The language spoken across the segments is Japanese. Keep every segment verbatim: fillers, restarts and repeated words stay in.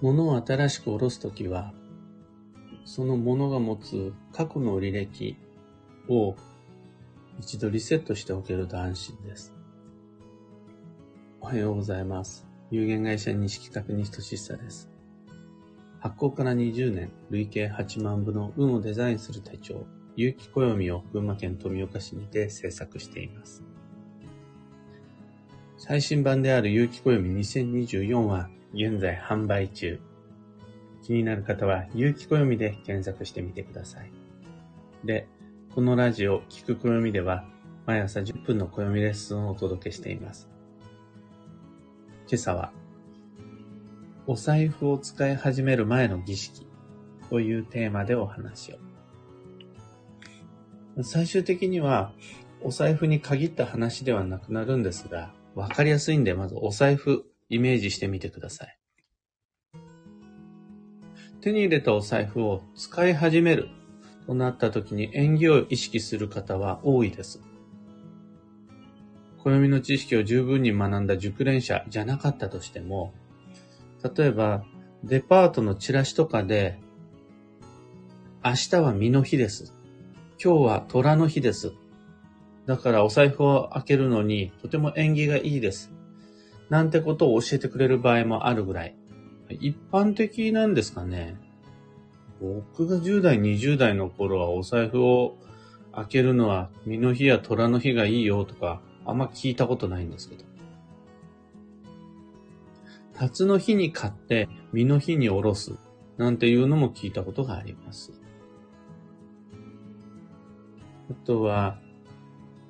物を新しく下ろすときは、その物が持つ過去の履歴を一度リセットしておけると安心です。おはようございます。有限会社西企画西俊久です。発行からにじゅうねん、累計はちまんぶの運をデザインする手帳、有機暦を群馬県富岡市にて制作しています。最新版である有機暦にせんにじゅうよんは現在販売中。気になる方は有機暦で検索してみてください。で、このラジオ聞く暦では毎朝じゅっぷんの暦レッスンをお届けしています。今朝はお財布を使い始める前の儀式というテーマでお話を。最終的にはお財布に限った話ではなくなるんですが、わかりやすいんでまずお財布イメージしてみてください。手に入れたお財布を使い始めるとなった時に縁起を意識する方は多いです。暦の知識を十分に学んだ熟練者じゃなかったとしても、例えばデパートのチラシとかで明日は実の日です。今日は虎の日です。だからお財布を開けるのにとても縁起がいいです。なんてことを教えてくれる場合もあるぐらい。一般的なんですかね。僕がじゅうだい、にじゅうだいの頃はお財布を開けるのは実の日や虎の日がいいよとかあんま聞いたことないんですけど。辰の日に買って実の日に下ろすなんていうのも聞いたことがあります。あとは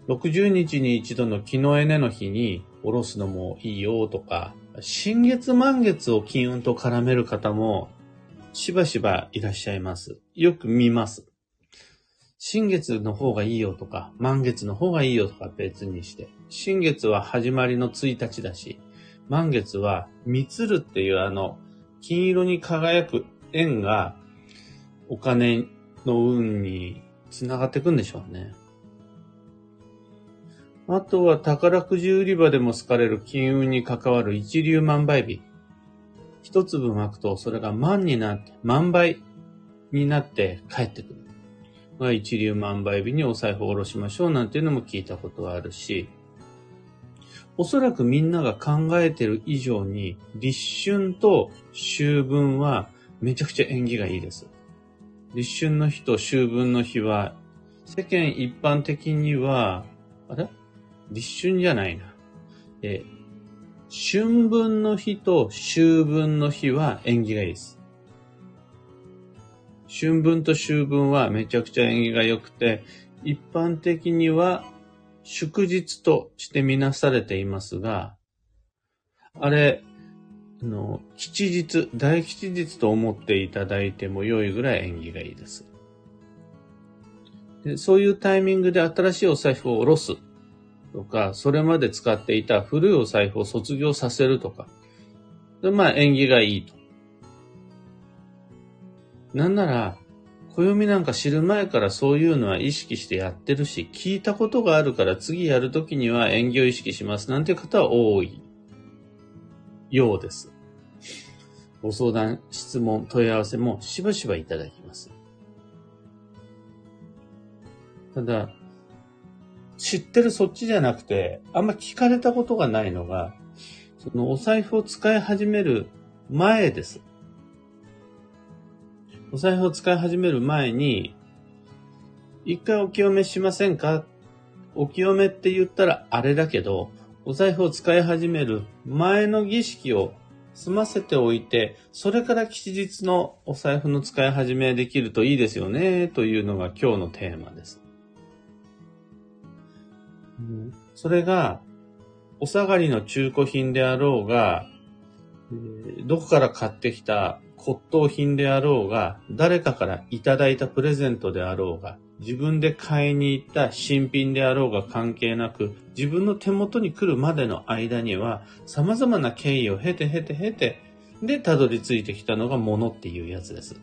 ろくじゅうにちに一度の木のえねの日に下ろすのもいいよとか、新月満月を金運と絡める方もしばしばいらっしゃいます。よく見ます。新月の方がいいよとか、満月の方がいいよとか別にして。新月は始まりのついたちだし、満月はみつるっていうあの、金色に輝く円がお金の運につながっていくんでしょうね。あとは宝くじ売り場でも好かれる金運に関わる一粒万倍日。一粒まくとそれが万になって、万倍になって帰ってくる。一粒万倍日にお財布を下ろしましょうなんていうのも聞いたことはあるし、おそらくみんなが考えてる以上に立春と秋分はめちゃくちゃ縁起がいいです。立春の日と秋分の日は世間一般的には、あれ?立春じゃないな。え、春分の日と秋分の日は縁起がいいです。春分と秋分はめちゃくちゃ縁起が良くて、一般的には祝日としてみなされていますが、あれ、あの、吉日、大吉日と思っていただいても良いぐらい縁起がいいです。で、そういうタイミングで新しいお財布を下ろす。とか、それまで使っていた古いお財布を卒業させるとか。で、まあ、縁起がいいと。なんなら、暦なんか知る前からそういうのは意識してやってるし、聞いたことがあるから次やるときには縁起を意識しますなんていう方は多いようです。ご相談、質問、問い合わせもしばしばいただきます。ただ、知ってるそっちじゃなくて、あんま聞かれたことがないのが、そのお財布を使い始める前です。お財布を使い始める前に、一回お清めしませんか?お清めって言ったらあれだけど、お財布を使い始める前の儀式を済ませておいて、それから吉日のお財布の使い始めできるといいですよね、というのが今日のテーマです。それが、お下がりの中古品であろうが、どこから買ってきた骨董品であろうが、誰かからいただいたプレゼントであろうが、自分で買いに行った新品であろうが関係なく、自分の手元に来るまでの間には、様々な経緯を経て経て経て、で、たどり着いてきたのが物っていうやつです。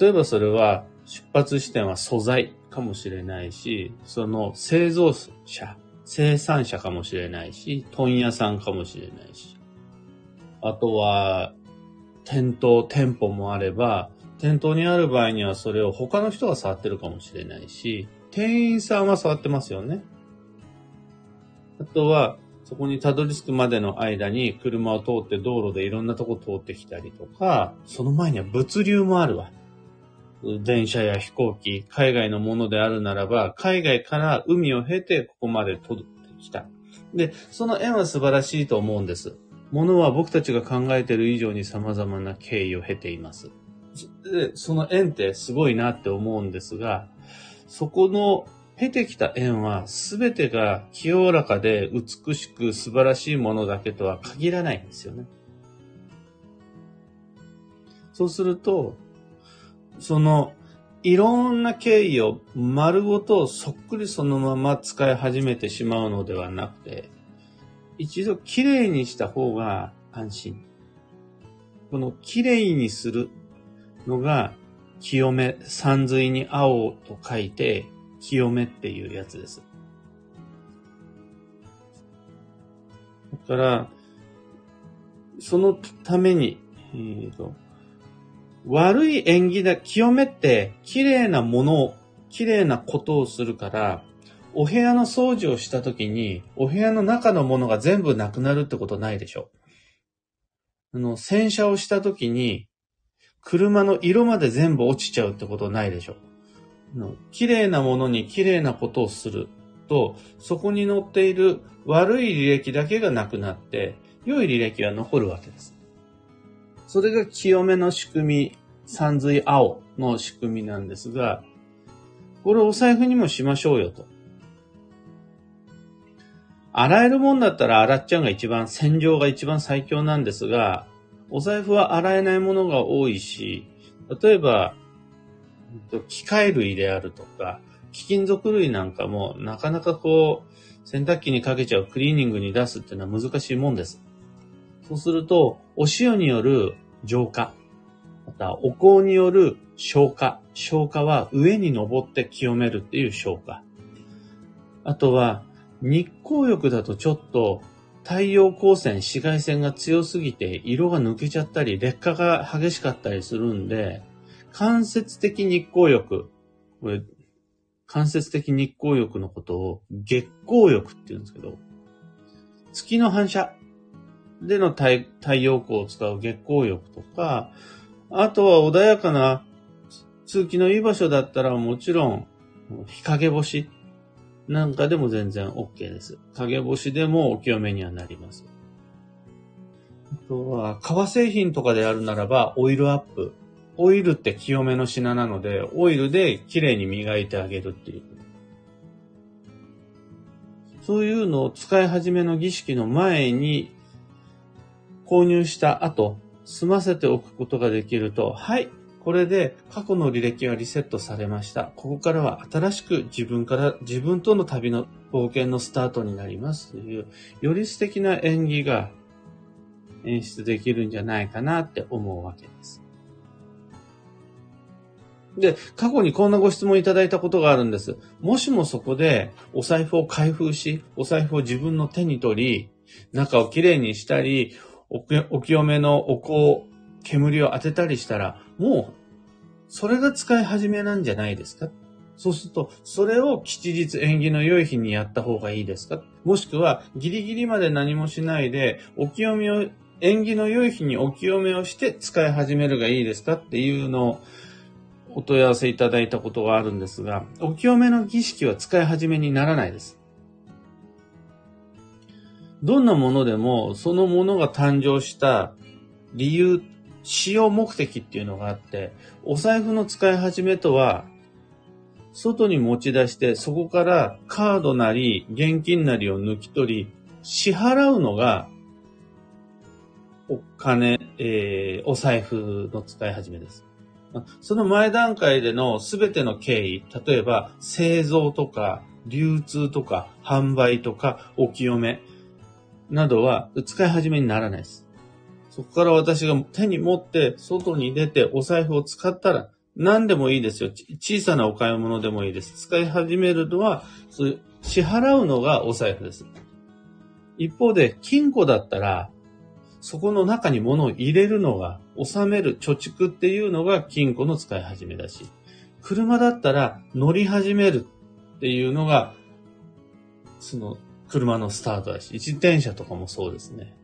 例えばそれは、出発地点は素材かもしれないし、その製造者、生産者かもしれないし、問屋さんかもしれないし、あとは店頭、店舗もあれば、店頭にある場合にはそれを他の人が触ってるかもしれないし、店員さんは触ってますよね。あとはそこにたどり着くまでの間に車を通って道路でいろんなとこ通ってきたりとか、その前には物流もあるわ。電車や飛行機、海外のものであるならば、海外から海を経てここまで届いてきた。で、その縁は素晴らしいと思うんです。物は僕たちが考えている以上に様々な経緯を経ています。で、その縁ってすごいなって思うんですが、そこの経てきた縁は全てが清らかで美しく素晴らしいものだけとは限らないんですよね。そうすると、そのいろんな経緯を丸ごとそっくりそのまま使い始めてしまうのではなくて、一度きれいにした方が安心。このきれいにするのが清め、山水に青と書いて清めっていうやつです。だからそのために、えーと悪い縁起だ、清めって綺麗なものを、綺麗なことをするから、お部屋の掃除をしたときに、お部屋の中のものが全部なくなるってことないでしょ。あの、洗車をしたときに、車の色まで全部落ちちゃうってことないでしょ。あの、綺麗なものに綺麗なことをすると、そこに載っている悪い履歴だけがなくなって、良い履歴は残るわけです。それが清めの仕組み、山水青の仕組みなんですが、これお財布にもしましょうよと。洗えるもんだったら洗っちゃうが一番、洗浄が一番最強なんですが、お財布は洗えないものが多いし、例えば、機械類であるとか、貴金属類なんかもなかなかこう、洗濯機にかけちゃうクリーニングに出すっていうのは難しいもんです。そうすると、お塩による浄化、またお香による消化、消化は上に登って清めるっていう消化。あとは日光浴だとちょっと太陽光線、紫外線が強すぎて色が抜けちゃったり劣化が激しかったりするんで、間接的日光浴、これ間接的日光浴のことを月光浴って言うんですけど、月の反射での 太, 太陽光を使う月光浴とか、あとは穏やかな通気のいい場所だったらもちろん日陰干しなんかでも全然 OK です。陰干しでもお清めにはなります。あとは革製品とかであるならばオイルアップ。オイルって清めの品なので、オイルできれいに磨いてあげるっていう。そういうのを使い始めの儀式の前に購入した後、済ませておくことができると、はい、これで過去の履歴はリセットされました。ここからは新しく自分から、自分との旅の冒険のスタートになりますという、より素敵な演技が演出できるんじゃないかなって思うわけです。で、過去にこんなご質問いただいたことがあるんです。もしもそこでお財布を開封し、お財布を自分の手に取り、中をきれいにしたり、お清めのお香、煙を当てたりしたら、もう、それが使い始めなんじゃないですか。そうすると、それを吉日縁起の良い日にやった方がいいですか。もしくは、ギリギリまで何もしないで、お清めを、縁起の良い日にお清めをして使い始めるがいいですかっていうのをお問い合わせいただいたことがあるんですが、お清めの儀式は使い始めにならないです。どんなものでも、そのものが誕生した理由、使用目的っていうのがあって、お財布の使い始めとは、外に持ち出して、そこからカードなり、現金なりを抜き取り、支払うのが、お金、えー、お財布の使い始めです。その前段階でのすべての経緯、例えば製造とか、流通とか、販売とか、お清め、などは使い始めにならないです。そこから私が手に持って外に出てお財布を使ったら何でもいいですよ。小さなお買い物でもいいです。使い始めるのはそういう支払うのがお財布です。一方で金庫だったらそこの中に物を入れるのが、収める、貯蓄っていうのが金庫の使い始めだし、車だったら乗り始めるっていうのが、その車のスタートだし、自転車とかもそうですね。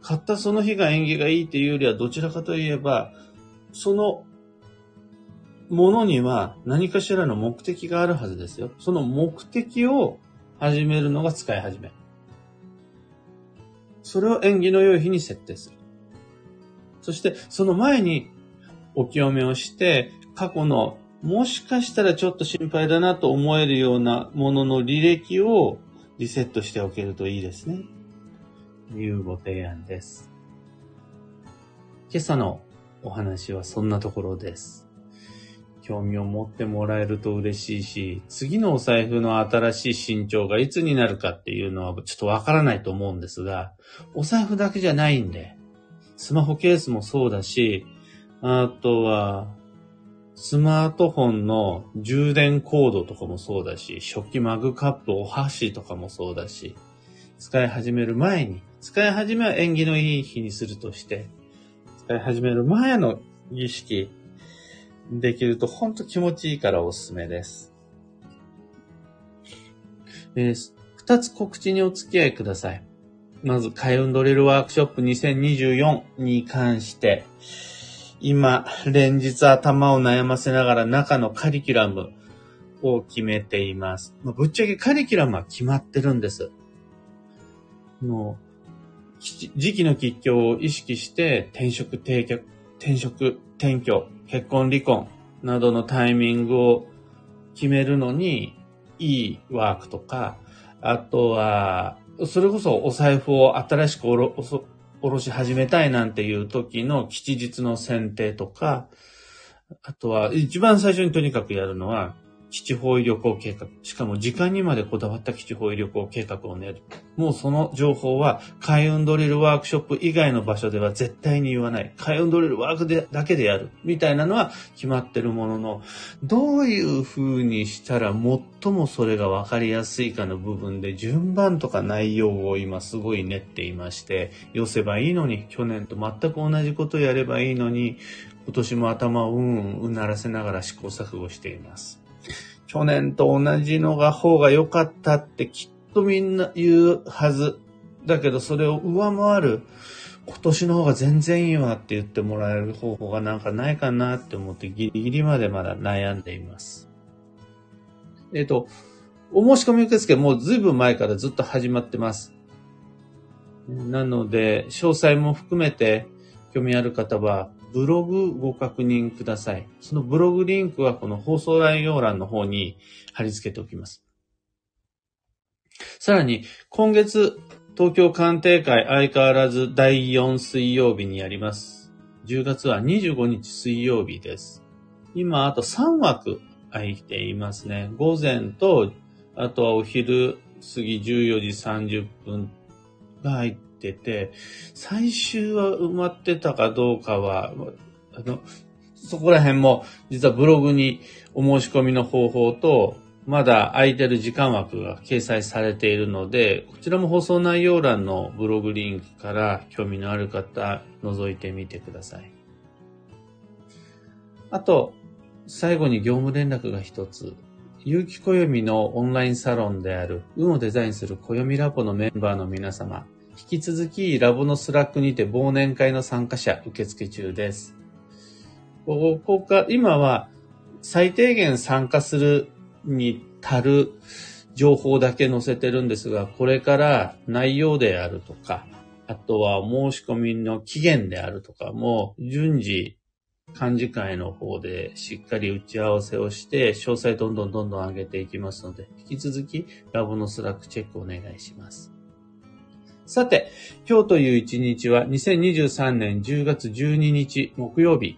買ったその日が縁起がいいっていうよりは、どちらかといえば、そのものには何かしらの目的があるはずですよ。その目的を始めるのが使い始め。それを縁起の良い日に設定する。そしてその前にお清めをして、過去のもしかしたらちょっと心配だなと思えるようなものの履歴をリセットしておけるといいですね。いうご提案です。今朝のお話はそんなところです。興味を持ってもらえると嬉しいし、次のお財布の新しい新調がいつになるかっていうのはちょっとわからないと思うんですが、お財布だけじゃないんで、スマホケースもそうだし、あとはスマートフォンの充電コードとかもそうだし、食器、マグカップ、お箸とかもそうだし、使い始める前に、使い始めは縁起のいい日にするとして、使い始める前の儀式、できるとほんと気持ちいいからおすすめです。えー、二つ告知にお付き合いください。まず、開運ドリルワークショップにせんにじゅうよんに関して、今、連日頭を悩ませながら中のカリキュラムを決めています。まあ、ぶっちゃけカリキュラムは決まってるんです。もう、時期の吉凶を意識して転職、転脚、転職、転居、結婚、離婚などのタイミングを決めるのにいいワークとか、あとは、それこそお財布を新しくおろ、おそ、おろし始めたいなんていう時の吉日の選定とか、あとは一番最初にとにかくやるのは、基地方位旅行計画。しかも時間にまでこだわった基地方位旅行計画を練る。もうその情報は、開運ドリルワークショップ以外の場所では絶対に言わない。開運ドリルワークでだけでやる。みたいなのは決まってるものの、どういう風にしたら最もそれがわかりやすいかの部分で、順番とか内容を今すごい練っていまして、寄せばいいのに、去年と全く同じことやればいいのに、今年も頭をうんうんうならせながら試行錯誤しています。去年と同じのが方が良かったってきっとみんな言うはず。だけどそれを上回る今年の方が全然いいわって言ってもらえる方法がなんかないかなって思ってギリギリまでまだ悩んでいます。えっと、お申し込み受付もうずいぶん前からずっと始まってます。なので詳細も含めて興味ある方はブログご確認ください。そのブログリンクはこの放送概要欄の方に貼り付けておきます。さらに、今月、東京鑑定会相変わらずだいよん水曜日にやります。じゅうがつはにじゅうごにち水曜日です。今、あとさん枠空いていますね。午前と、あとはお昼過ぎじゅうよじさんじゅっぷんが空いて、出て、最終は埋まってたかどうかは、あの、そこら辺も、実はブログにお申し込みの方法と、まだ空いてる時間枠が掲載されているので、こちらも放送内容欄のブログリンクから興味のある方、覗いてみてください。あと、最後に業務連絡が一つ。有機暦のオンラインサロンである、運をデザインする暦ラボのメンバーの皆様、引き続きラボのスラックにて忘年会の参加者受付中です。ここか、今は最低限参加するに足る情報だけ載せてるんですが、これから内容であるとか、あとは申し込みの期限であるとかも順次幹事会の方でしっかり打ち合わせをして、詳細どんどんどんどん上げていきますので、引き続きラボのスラックチェックお願いします。さて、今日という一日はにせんにじゅうさんねんじゅうがつじゅうににち木曜日。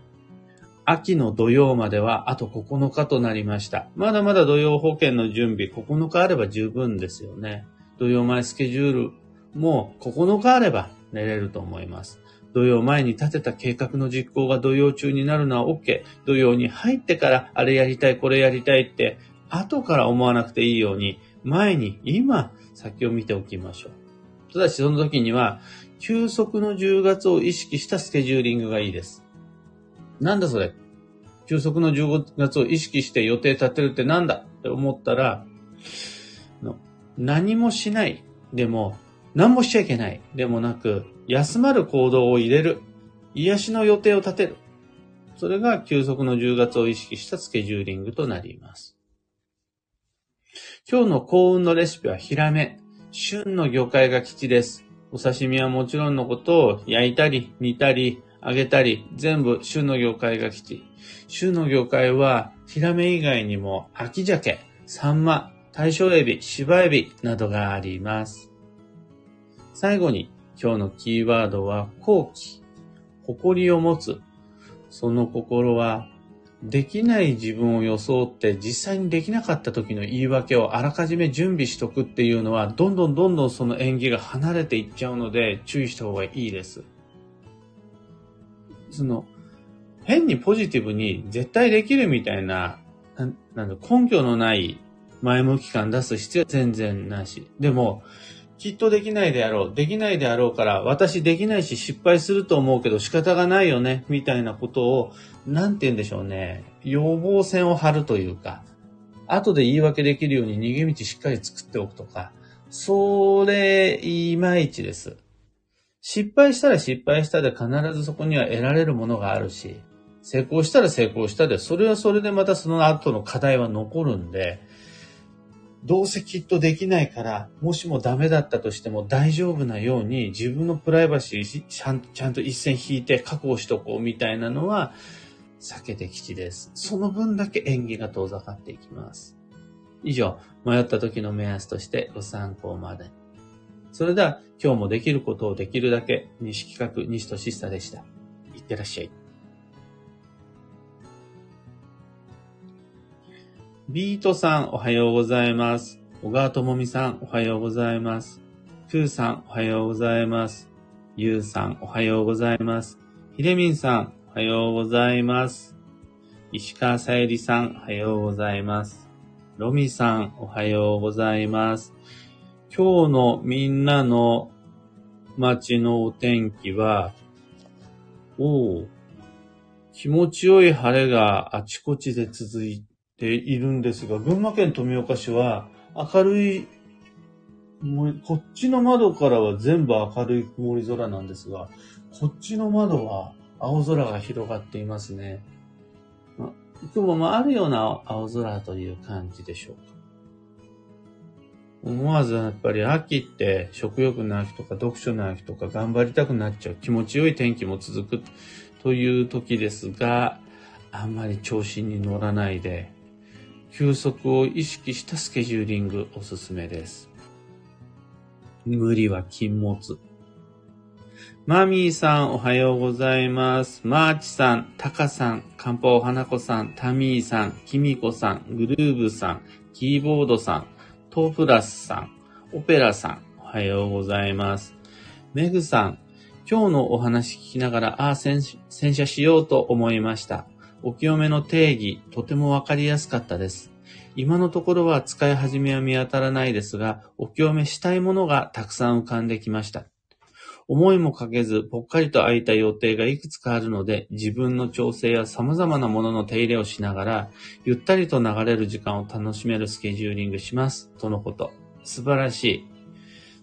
秋の土曜まではあとここのかとなりました。まだまだ土曜保険の準備、ここのかあれば十分ですよね。土曜前スケジュールもここのかあれば練れると思います。土曜前に立てた計画の実行が土曜中になるのは OK。土曜に入ってからあれやりたい、これやりたいって後から思わなくていいように、前に今先を見ておきましょう。ただしその時には、休息のじゅうがつを意識したスケジューリングがいいです。なんだそれ。休息のじゅうごがつを意識して予定立てるってなんだって思ったら、何もしないでも、何もしちゃいけないでもなく、休まる行動を入れる。癒しの予定を立てる。それが休息のじゅうがつを意識したスケジューリングとなります。今日の幸運のレシピはヒラメ。旬の魚介が吉です。お刺身はもちろんのことを焼いたり、煮たり、揚げたり、全部旬の魚介が吉。旬の魚介はヒラメ以外にも秋鮭、サンマ、大正エビ、芝エビなどがあります。最後に今日のキーワードは好奇。誇りを持つ。その心は、できない自分を装って実際にできなかった時の言い訳をあらかじめ準備しとくっていうのは、どんどんどんどんその縁起が離れていっちゃうので注意した方がいいです。その、変にポジティブに絶対できるみたいな、な、なんだ、根拠のない前向き感出す必要は全然なし。でも、きっとできないであろう。できないであろうから、私できないし失敗すると思うけど仕方がないよね。みたいなことを、なんて言うんでしょうね。予防線を張るというか、後で言い訳できるように逃げ道しっかり作っておくとか、それ、いまいちです。失敗したら失敗したで必ずそこには得られるものがあるし、成功したら成功したで、それはそれでまたその後の課題は残るんで、どうせきっとできないから、もしもダメだったとしても大丈夫なように自分のプライバシーちゃん、ちゃんと一線引いて確保しとこうみたいなのは避けて吉です。その分だけ縁起が遠ざかっていきます。以上、迷った時の目安としてご参考まで。それでは、今日もできることをできるだけ、西企画、西俊久でした。いってらっしゃい。ビートさんおはようございます。小川智美さんおはようございます。クーさんおはようございます。ユウさんおはようございます。ひれみんさんおはようございます。石川さゆりさんおはようございます。ロミさんおはようございます。今日のみんなの街のお天気は、おー、気持ちよい晴れがあちこちで続いて、でいるんですが、群馬県富岡市は明るい、もうこっちの窓からは全部明るい曇り空なんですが、こっちの窓は青空が広がっていますね。ま、雲もあるような青空という感じでしょうか。思わずやっぱり秋って食欲の秋とか読書の秋とか頑張りたくなっちゃう、気持ちよい天気も続くという時ですが、あんまり調子に乗らないで、休息を意識したスケジューリングおすすめです。無理は禁物。マミーさんおはようございます。マーチさん、タカさん、カンパオ花子さん、タミーさん、キミコさん、グルーブさん、キーボードさん、トープラスさん、オペラさん、おはようございます。メグさん、今日のお話聞きながら、ああ、洗車しようと思いました。お清めの定義、とてもわかりやすかったです。今のところは使い始めは見当たらないですが、お清めしたいものがたくさん浮かんできました。思いもかけず、ぽっかりと空いた予定がいくつかあるので、自分の調整や様々なものの手入れをしながら、ゆったりと流れる時間を楽しめるスケジューリングします、とのこと。素晴らしい。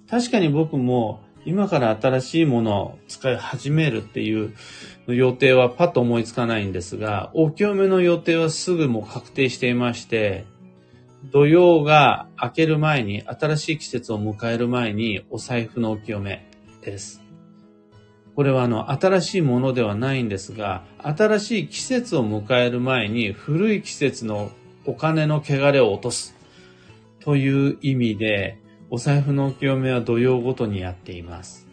確かに僕も、今から新しいものを使い始めるっていう予定はパッと思いつかないんですが、お清めの予定はすぐもう確定していまして、土曜が明ける前に、新しい季節を迎える前にお財布のお清めです。これはあの、新しいものではないんですが、新しい季節を迎える前に古い季節のお金の汚れを落とすという意味で、お財布のお清めは土曜ごとにやっています。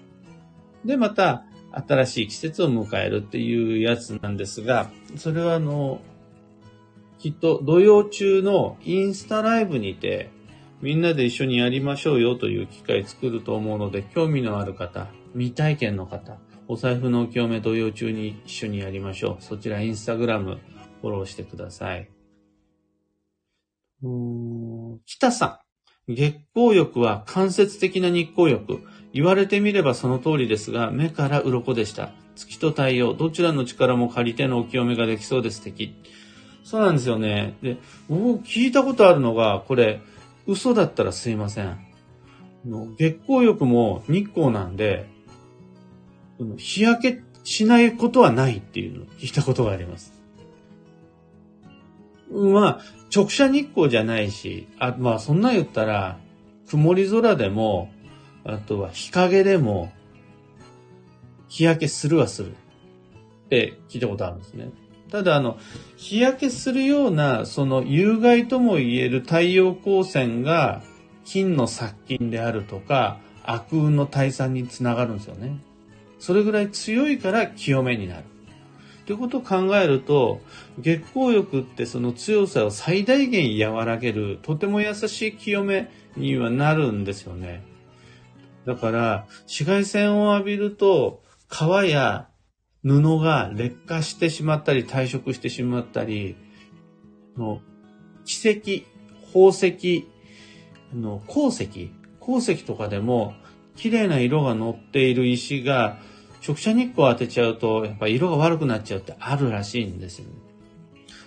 で、また、新しい季節を迎えるっていうやつなんですが、それはあの、きっと土曜中のインスタライブにて、みんなで一緒にやりましょうよという機会作ると思うので、興味のある方、未体験の方、お財布のお清め土曜中に一緒にやりましょう。そちらインスタグラムフォローしてください。うーん、北さん。月光浴は間接的な日光浴。言われてみればその通りですが、目から鱗でした。月と太陽、どちらの力も借りてのお清めができそうです。敵。そうなんですよね。で、僕聞いたことあるのが、これ、嘘だったらすいません。月光浴も日光なんで、日焼けしないことはないっていうのを聞いたことがあります。まあ、直射日光じゃないし、あ、まあそんな言ったら、曇り空でも、あとは日陰でも、日焼けするはするって聞いたことあるんですね。ただあの、日焼けするような、その有害とも言える太陽光線が、菌の殺菌であるとか、悪運の退散につながるんですよね。それぐらい強いから清めになる。ということを考えると、月光浴ってその強さを最大限和らげる、とても優しい清めにはなるんですよね。だから、紫外線を浴びると、皮や布が劣化してしまったり、退色してしまったり、の奇石、宝石、の鉱石、鉱石とかでも、綺麗な色が乗っている石が、直射日光を当てちゃうと、やっぱ色が悪くなっちゃうってあるらしいんですよね。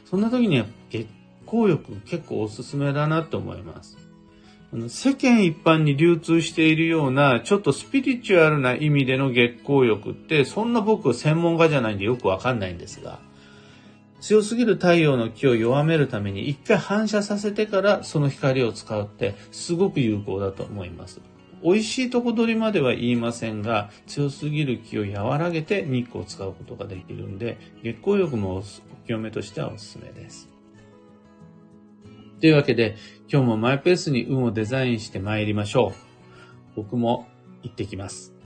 そんな時には月光浴結構おすすめだなと思います。世間一般に流通しているような、ちょっとスピリチュアルな意味での月光浴って、そんな僕専門家じゃないんでよくわかんないんですが、強すぎる太陽の気を弱めるために一回反射させてからその光を使うってすごく有効だと思います。美味しいとこ取りまでは言いませんが、強すぎる気を和らげて日光を使うことができるんで、月光浴もお清めとしてはおすすめです。というわけで、今日もマイペースに運をデザインして参りましょう。僕も行ってきます。